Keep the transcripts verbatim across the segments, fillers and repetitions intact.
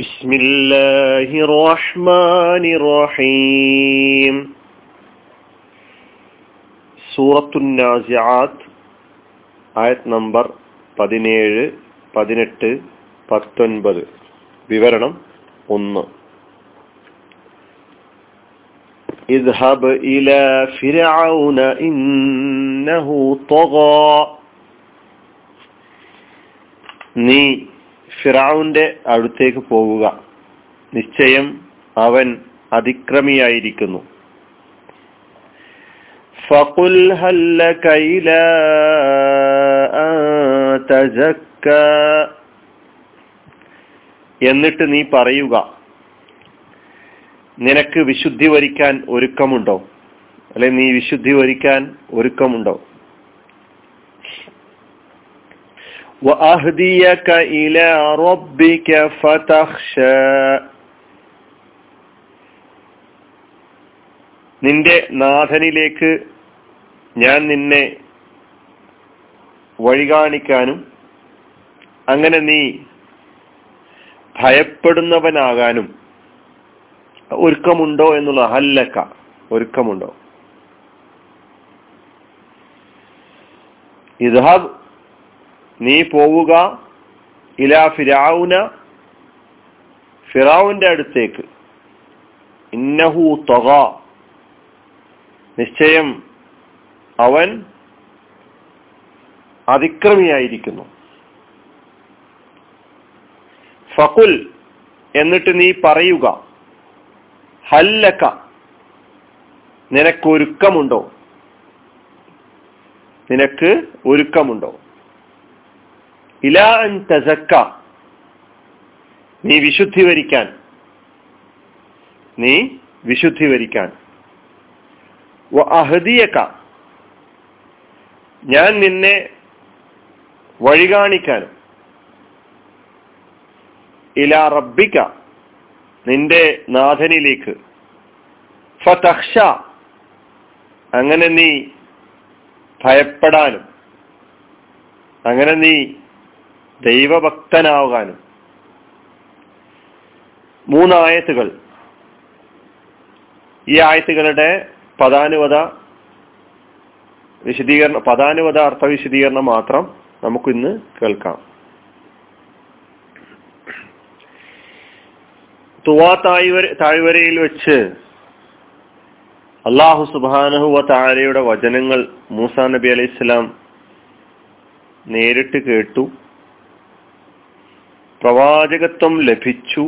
ബിസ്മില്ലാഹിർ റഹ്മാനിർ റഹീം. സൂറത്തുൻ നാസിആത്ത് ആയത് നമ്പർ പതിനേഴ്, പതിനെട്ട്, പത്തൊൻപത്. വിവരണം ഒന്ന്. ഇദ്ഹബ് ഇലാ ഫിർഔന ഇന്നഹു തഗാ. നീ ഫിർഔന്റെ അടുത്തേക്ക് പോവുക, നിശ്ചയം അവൻ അതിക്രമിയായിരിക്കുന്നു. ഫഖുൽ ഹൽ ലക ഇലാ അതസക്ക, എന്നിട്ട് നീ പറയുക, നിനക്ക് വിശുദ്ധി വരിക്കാൻ ഒരുക്കമുണ്ടോ, അല്ലെ നീ വിശുദ്ധി വരിക്കാൻ ഒരുക്കമുണ്ടോ. وَأَهْدِيَكَ إِلَى رَبِّكَ فَتَخْشَى, നിന്റെ നാഥനിലേക്ക് ഞാൻ നിന്നെ വഴി കാണിക്കാനും അങ്ങനെ നീ ഭയപ്പെടുന്നവനാകാനും ഒരുക്കമുണ്ടോ എന്നുള്ള ഹല്ലക്ക ഒരുക്കമുണ്ടോ. ഇദ്ഹബ് നീ പോവുക, ഇലാ ഫിർഔന ഫിർഔന്റെ അടുത്തേക്ക്, ഇന്നഹു തഗാ നിശ്ചയം അവൻ അതിക്രമിയായിരിക്കുന്നു. ഫഖുൽ എന്നിട്ട് നീ പറയുക, ഹൽ ലക നിനക്ക് ഒരുക്കമുണ്ടോ, നിനക്ക് ഒരുക്കമുണ്ടോ. ഇലാ അൻ തസക്ക നീ വിശുദ്ധി വരിക്കാൻ, നീ വിശുദ്ധി വരിക്കാൻ. വ അഹ്ദിയക ഞാൻ നിന്നെ വഴി കാണിക്കാനും. ഇലാ റബ്ബിക നിന്റെ നാഥനിലേക്ക്. ഫതഖ്ഷ അങ്ങനെ നീ ഭയപ്പെടാനും അങ്ങനെ നീ ദൈവഭക്തനാകാനും. മൂന്നായത്തുകൾ. ഈ ആയത്തുകളുടെ പദാനുപത വിശദീകരണ പദാനുപത അർത്ഥ വിശദീകരണം മാത്രം നമുക്കിന്ന് കേൾക്കാം. തുവാ താഴ്വര താഴ്വരയിൽ വെച്ച് അല്ലാഹു സുബ്ഹാനഹു വ തആലയുടെ വചനങ്ങൾ മൂസാ നബി അലൈഹി സ്വലാം നേരിട്ട് കേട്ടു, പ്രവാചകത്വം ലഭിച്ചു,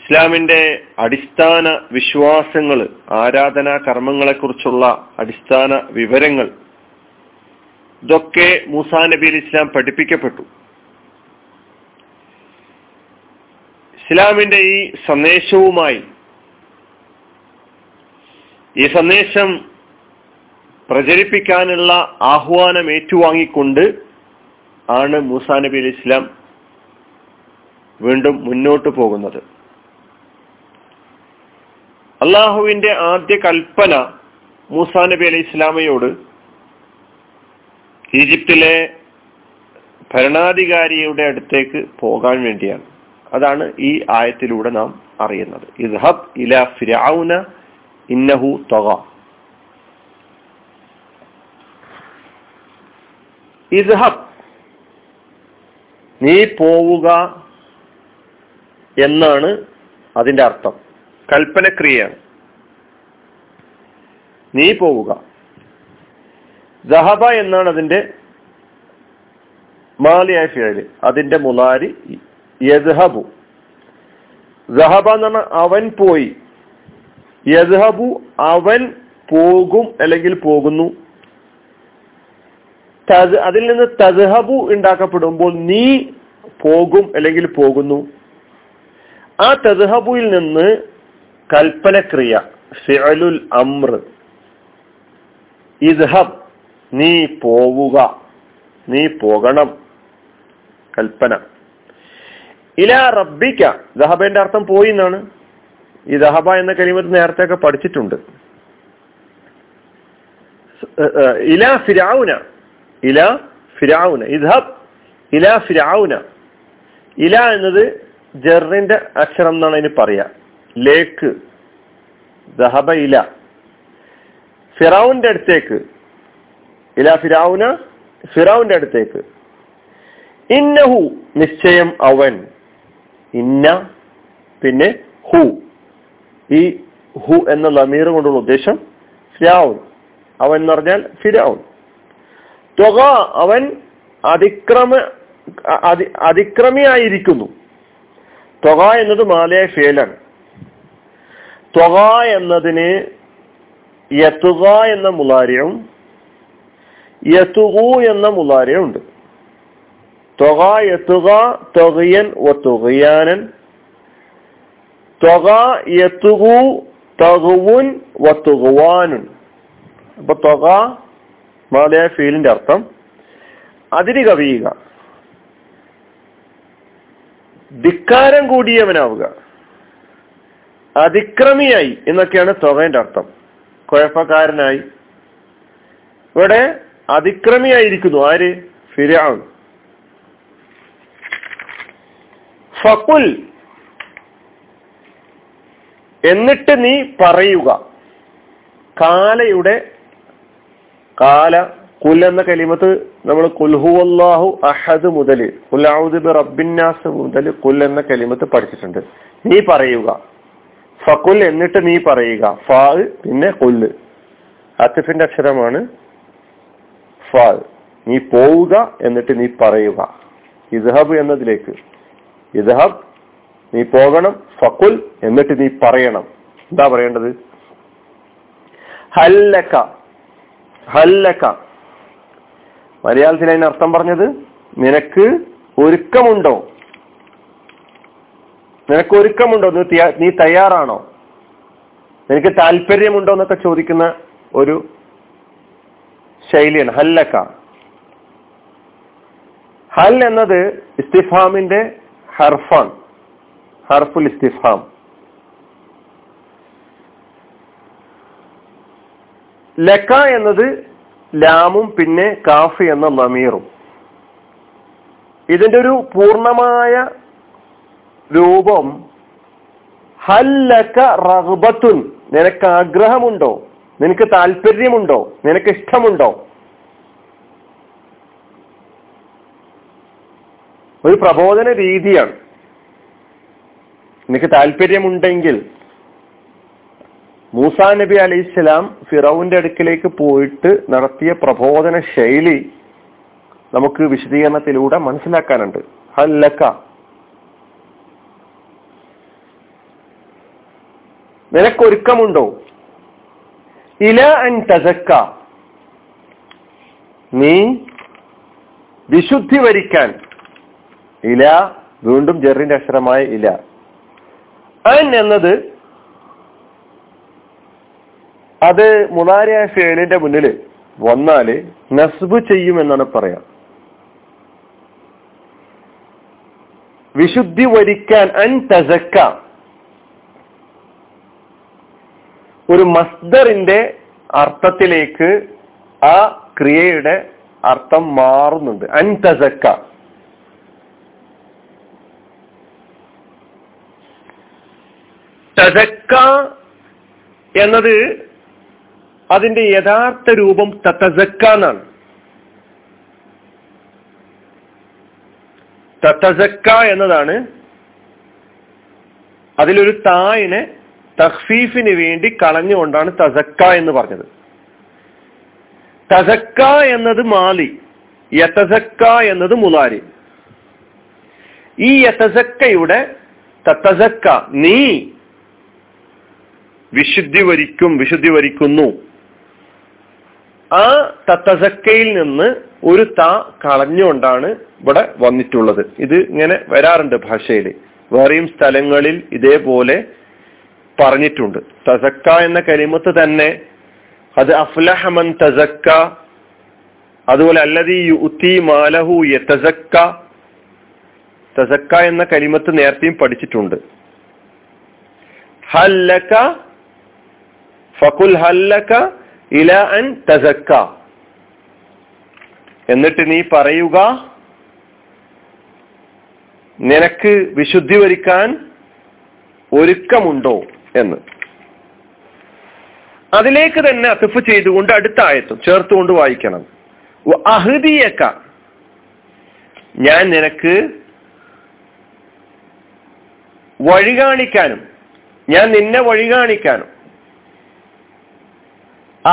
ഇസ്ലാമിന്റെ അടിസ്ഥാന വിശ്വാസങ്ങൾ, ആരാധനാ കർമ്മങ്ങളെക്കുറിച്ചുള്ള അടിസ്ഥാന വിവരങ്ങൾ ഇതൊക്കെ മൂസാ നബി അലൈഹി ഇസ്ലാം പഠിപ്പിക്കപ്പെട്ടു. ഇസ്ലാമിന്റെ ഈ സന്ദേശവുമായി, ഈ സന്ദേശം പ്രചരിപ്പിക്കാനുള്ള ആഹ്വാനം ഏറ്റുവാങ്ങിക്കൊണ്ട് ആണ് മൂസാ നബി അലൈഹി ഇസ്ലാം വീണ്ടും മുന്നോട്ട് പോകുന്നത്. അള്ളാഹുവിന്റെ ആദ്യ കൽപ്പന മൂസാ നബി അലൈഹി ഇസ്ലാമയോട് ഈജിപ്തിലെ ഭരണാധികാരിയുടെ അടുത്തേക്ക് പോകാൻ വേണ്ടിയാണ്. അതാണ് ഈ ആയത്തിലൂടെ നാം അറിയുന്നത്. ഇദ്ഹബ് ഇലാ ഫിർഔന ഇന്നഹു തഗാ. ഇദ്ഹബ് നീ പോവുക എന്നാണ് അതിന്റെ അർത്ഥം. കൽപ്പനക്രിയയാണ് നീ പോവുക. ദഹബ എന്നാണ് അതിന്റെ മാലിയായ ഫിഅല്, അതിന്റെ മുലാരി യദ്ഹബു. ദഹബ എന്നാണ് അവൻ പോയി, യദ്ഹബു അവൻ പോകും അല്ലെങ്കിൽ പോകുന്നു. അതിൽ നിന്ന് തദ്ഹബു ഉണ്ടാക്കപ്പെടുമ്പോൾ നീ പോകും അല്ലെങ്കിൽ പോകുന്നു. ആ തദ്ഹബുയിൽ നിന്ന് കൽപ്പനക്രിയ ഫിഅലുൽ അംർ ഇദ്ഹബ് നീ പോവുക, നീ പോകണം, കൽപ്പന. ഇലാ റബ്ബിക ദഹബന്റെ അർത്ഥം പോയി എന്നാണ്. ഈ ദഹബ എന്ന കലിമത്ത് നേരത്തെ ഒക്കെ പഠിച്ചിട്ടുണ്ട്. ഇലാ ഫിർഔന ഇലാ ഫിർഔന ഇദ്ഹബ് ഇലാ ഫിർഔന ഇല എന്നത് ജറിന്റെ അക്ഷരം എന്നാണ് അതിന് പറയാ. ലേക്ക് ദഹബ ഇല ഫിറൗന്റെ അടുത്തേക്ക്, ഇല ഫിറൗന ഫിറൗന്റെ അടുത്തേക്ക്. ഇന്നഹു നിശ്ചയം അവൻ, ഇന്ന പിന്നെ ഹു, ഈ ഹു എന്ന ലമീർ കൊണ്ടുള്ള ഉദ്ദേശം ഫിറൗൻ. അവൻ എന്ന് പറഞ്ഞാൽ ഫിറൗൻ. ത്വഗ അവൻ അതിക്രമ അതിക്രമിയായിരിക്കുന്നു. ത്വഗ എന്നത് മാലയ ഫേലാണ്. ത്വഗ എന്നതിന് യതുഗ എന്ന മുലാരിയും യതുഗു എന്ന മുലാരിയും ഉണ്ട്. ത്വഗ യതുഗ ത്വഗിയൻ വതുഗിയാനൻ, ത്വഗ യതുഗു തഗുവുൻ വതുഗുവാനുൻ. അപ്പൊ ത്വഗ മാലയ ഫീലിന്റെ അർത്ഥം അതിര് കവിയുക, ധിക്കാരം കൂടിയവനാവുക, അതിക്രമിയായി എന്നൊക്കെയാണ് ത്വഗന്റെ അർത്ഥം, കുഴപ്പക്കാരനായി. ഇവിടെ അതിക്രമിയായിരിക്കുന്നു ആര്? ഫിറഔൻ. ഫഖുൽ എന്നിട്ട് നീ പറയുക. കാലയുടെ കാല കുൽ എന്ന കലിമത്ത് നമ്മൾ കുൽഹുവല്ലാഹു അഹദ് മുതൽ കുൽ അഊദു ബിറബ്ബിന്നാസ് മുതൽ കുൽ എന്ന കലിമത്ത് പഠിച്ചിട്ടുണ്ട്. നീ പറയുക, ഫഖുൽ എന്നിട്ട് നീ പറയുക. ഫാ പിന്നെ കുൽ, അത്ഫിന്റെ അക്ഷരമാണ് ഫാ. നീ പോവുക എന്നിട്ട് നീ പറയുക. ഇദ്ഹബ് എന്നതിലേക്ക് ഇദ്ഹബ് നീ പോകണം, ഫഖുൽ എന്നിട്ട് നീ പറയണം. എന്താ പറയേണ്ടത്? ഹല്ലക ഹല്ലക മലയാളത്തിൽ അതിന് അർത്ഥം പറഞ്ഞത് നിനക്ക് ഒരുക്കമുണ്ടോ, നിനക്ക് ഒരുക്കമുണ്ടോ, നീ തയ്യാറാണോ, നിനക്ക് താല്പര്യമുണ്ടോ എന്നൊക്കെ ചോദിക്കുന്ന ഒരു ശൈലിയാണ് ഹല്ലക്ക. ഹൽ എന്നത് ഇസ്തിഫാമിന്റെ ഹർഫാണ്, ഹർഫുൽ ഇസ്തിഫാം. ലക്ക എന്നത് ലാമും പിന്നെ കാഫി എന്ന ലമീറും. ഇതിന്റെ ഒരു പൂർണമായ രൂപം ഹല്ലക റഗ്ബത്തുൻ, നിനക്ക് ആഗ്രഹമുണ്ടോ, നിനക്ക് താല്പര്യമുണ്ടോ, നിനക്ക് ഇഷ്ടമുണ്ടോ. ഒരു പ്രബോധന രീതിയാണ്. നിനക്ക് താല്പര്യമുണ്ടെങ്കിൽ മൂസാ നബി അലൈഹിസ്സലാം ഫിറൗന്റെ അടുക്കിലേക്ക് പോയിട്ട് നടത്തിയ പ്രബോധന ശൈലി നമുക്ക് വിശദീകരണത്തിലൂടെ മനസ്സിലാക്കാനുണ്ട്. ഹല്ലക നിനക്കൊരുക്കമുണ്ടോ. ഇല അൻ തസക്ക നീ വിശുദ്ധി വരിക്കാൻ. ഇല വീണ്ടും ജറിന്റെ അക്ഷരമായ ഇല. അൻ എന്നത് അത് മുലാരിയ ഫേലിന്റെ മുന്നിൽ വന്നാല് നസ്ബ് ചെയ്യുമെന്നാണ് പറയാ. വിശുദ്ധി വരിക്കാൻ അൻ തസക്ക ഒരു മസ്ദറിന്റെ അർത്ഥത്തിലേക്ക് ആ ക്രിയയുടെ അർത്ഥം മാറുന്നുണ്ട്. അൻ തസക്ക തസക്ക എന്നത് അതിന്റെ യഥാർത്ഥ രൂപം തതസക്ക എന്നാണ്. തതസക്ക എന്നതാണ് അതിലൊരു തായിനെ തഖ്ഫീഫിന് വേണ്ടി കളഞ്ഞുകൊണ്ടാണ് തസക്ക എന്ന് പറഞ്ഞത്. തസക്ക എന്നത് മാലി, യതസക്ക എന്നത് മുലാരി. ഈ യതസക്കയുടെ തതസക്ക നീ വിശുദ്ധി വരിക്കും, വിശുദ്ധി വരിക്കുന്നു. ആ തത്തസക്കയിൽ നിന്ന് ഒരു ത കളഞ്ഞുകൊണ്ടാണ് ഇവിടെ വന്നിട്ടുള്ളത്. ഇത് ഇങ്ങനെ വരാറുണ്ട് ഭാഷയിൽ, വേറെയും സ്ഥലങ്ങളിൽ ഇതേപോലെ പറഞ്ഞിട്ടുണ്ട്. തസക്ക എന്ന കലിമത്ത് തന്നെ അത് അഫ്ലഹ മൻ തസക്ക, അതുപോലെ അല്ലദീ യുതി മാലഹു യതസക്ക. തസക്ക എന്ന കലിമത്ത് നേരത്തെയും പഠിച്ചിട്ടുണ്ട്. ഹല്ലക ഫഖുൽ ഹല്ലക ഇല അൻ തസക്ക എന്നിട്ട് നീ പറയുക. നിനക്ക് വിശുദ്ധി വരിക്കാൻ ഒരുക്കമുണ്ടോ എന്ന് അതിലേക്ക് തന്നെ അത്ഫ് ചെയ്തുകൊണ്ട് അടുത്ത ആയത്തും ചേർത്തുകൊണ്ട് വായിക്കണം. അഹ്ദിയക, ഞാൻ നിനക്ക് വഴി കാണിക്കാനും ഞാൻ നിന്നെ വഴി കാണിക്കാനും.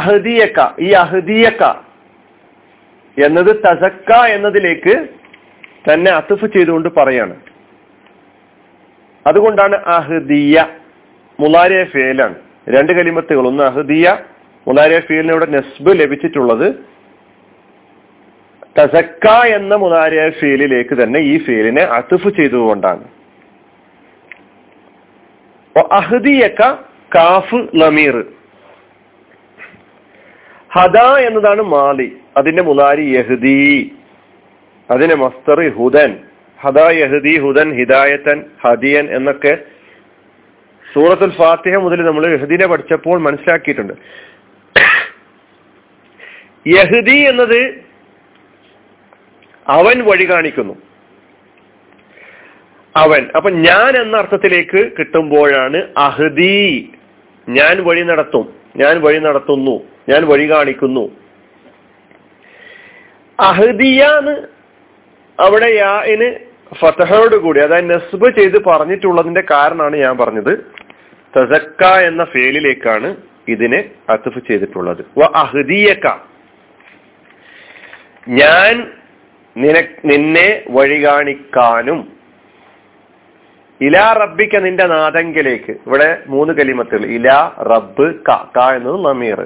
അഹ്ദിയക, ഈ അഹ്ദിയക എന്നത് തസക്ക എന്നതിലേക്ക് തന്നെ അത്ഫ് ചെയ്തുകൊണ്ട് പറയാണ്. അതുകൊണ്ടാണ് അഹ്ദിയ മുലാരിയ ഫേലാണ്, രണ്ട് കലിമത്തുകൾ. ഒന്ന് അഹ്ദിയ മുലാരിയ ഫീലിനോട് നസ്ബ് ലഭിച്ചിട്ടുള്ളത് തസക്ക എന്ന മുലാരിയ ഫീലിലേക്ക് തന്നെ ഈ ഫീലിനെ അത്ഫ് ചെയ്തുകൊണ്ടാണ്. അഹ്ദിയക കാഫ് ലമീർ, ഹദ എന്നതാണ് മാലി, അതിന്റെ മുലാരി യഹ്ദി, അതിന്റെ മസ്തർ ഹുദൻ. ഹദ യഹ്ദി ഹുദൻ ഹിദായത്തൻ ഹദിയൻ എന്നൊക്കെ സൂറത്തുൽ ഫാത്തിഹ മുതൽ നമ്മൾ യഹ്ദിനെ പഠിച്ചപ്പോൾ മനസ്സിലാക്കിയിട്ടുണ്ട്. യഹ്ദി എന്നത് അവൻ വഴി കാണിക്കുന്നു, അവൻ. അപ്പൊ ഞാൻ എന്ന അർത്ഥത്തിലേക്ക് കിട്ടുമ്പോഴാണ് അഹ്ദി, ഞാൻ വഴി നടത്തും, ഞാൻ വഴി നടത്തുന്നു, ഞാൻ വഴി കാണിക്കുന്നു. അഹ്ദിയാന്ന് അവിടെ യാന് ഫതഹയോട് കൂടി അതായത് നസ്ബ് ചെയ്ത് പറഞ്ഞിട്ടുള്ളതിന്റെ കാരണമാണ് ഞാൻ പറഞ്ഞത്, തസക്ക എന്ന ഫേലിലേക്കാണ് ഇതിനെ അത്ഫ് ചെയ്തിട്ടുള്ളത്. അഹ്ദിയക, ഞാൻ നിന്നെ വഴി കാണിക്കാനും. ഇലാ റബ്ബിക്ക, നിന്റെ നാദങ്കിലേക്ക്. ഇവിടെ മൂന്ന് കലിമത്തുകൾ, ഇലാ റബ്ബ് ക, ക എന്നത് ലമീർ.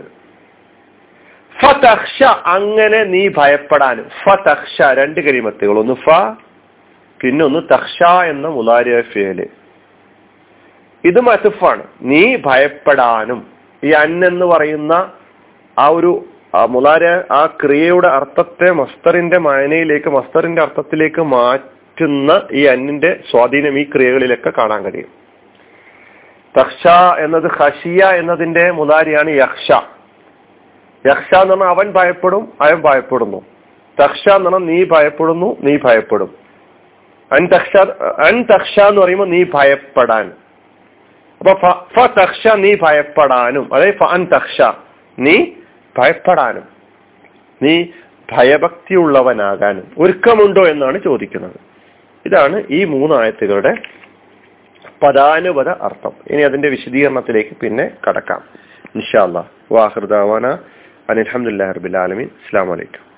ഫതഖ്ശ, അങ്ങനെ നീ ഭയപ്പെടാനും. ഫതഖ്ശ, രണ്ട് കലിമത്തുകൾ, ഒന്ന് ഫ പിന്നൊന്ന് തഖ്ശ എന്ന മുലാരിയ ഫിയല്. ഇതും അത്ഫാണ്, നീ ഭയപ്പെടാനും. ഈ അൻ എന്ന് പറയുന്ന ആ ഒരു മുലാരിയ ആ ക്രിയയുടെ അർത്ഥത്തെ മസ്തറിന്റെ മായനയിലേക്ക് മസ്തറിന്റെ അർത്ഥത്തിലേക്ക് മാറ്റുന്ന ഈ അന്നിന്റെ സ്വാധീനം ഈ ക്രിയകളിലൊക്കെ കാണാൻ കഴിയും. തഖ്ശ എന്നത് ഖശിയ എന്നതിന്റെ മുലാരിയാണ് യഖ്ശ. യഖ്ശ എന്ന് പറഞ്ഞാൽ അവൻ ഭയപ്പെടും, അവൻ ഭയപ്പെടുന്നു. തഖ്ശ എന്ന് പറഞ്ഞാൽ നീ ഭയപ്പെടുന്നു, നീ ഭയപ്പെടും. അൻ തഖ്ശ, അൻ തഖ്ശ എന്ന് പറയുമ്പോൾ നീ ഭയപ്പെടാൻ. അപ്പൊ ഫ തഖ്ശ, നീ ഭയപ്പെടാനും. അതായത് ഫ അൻ തഖ്ശ, നീ ഭയപ്പെടാനും, നീ ഭയഭക്തിയുള്ളവനാകാനും ഒരുക്കമുണ്ടോ എന്നാണ് ചോദിക്കുന്നത്. ഇതാണ് ഈ മൂന്നായത്തുകളുടെ പദാനുപദ അർത്ഥം. ഇനി അതിന്റെ വിശദീകരണത്തിലേക്ക് പിന്നെ കടക്കാം ഇൻഷാ അല്ലാഹ്. വാഹിർ ദഅവാനാ അൽഹംദുലില്ലാഹി റബ്ബിൽ ആലമീൻ. അസ്സലാമു അലൈക്കും.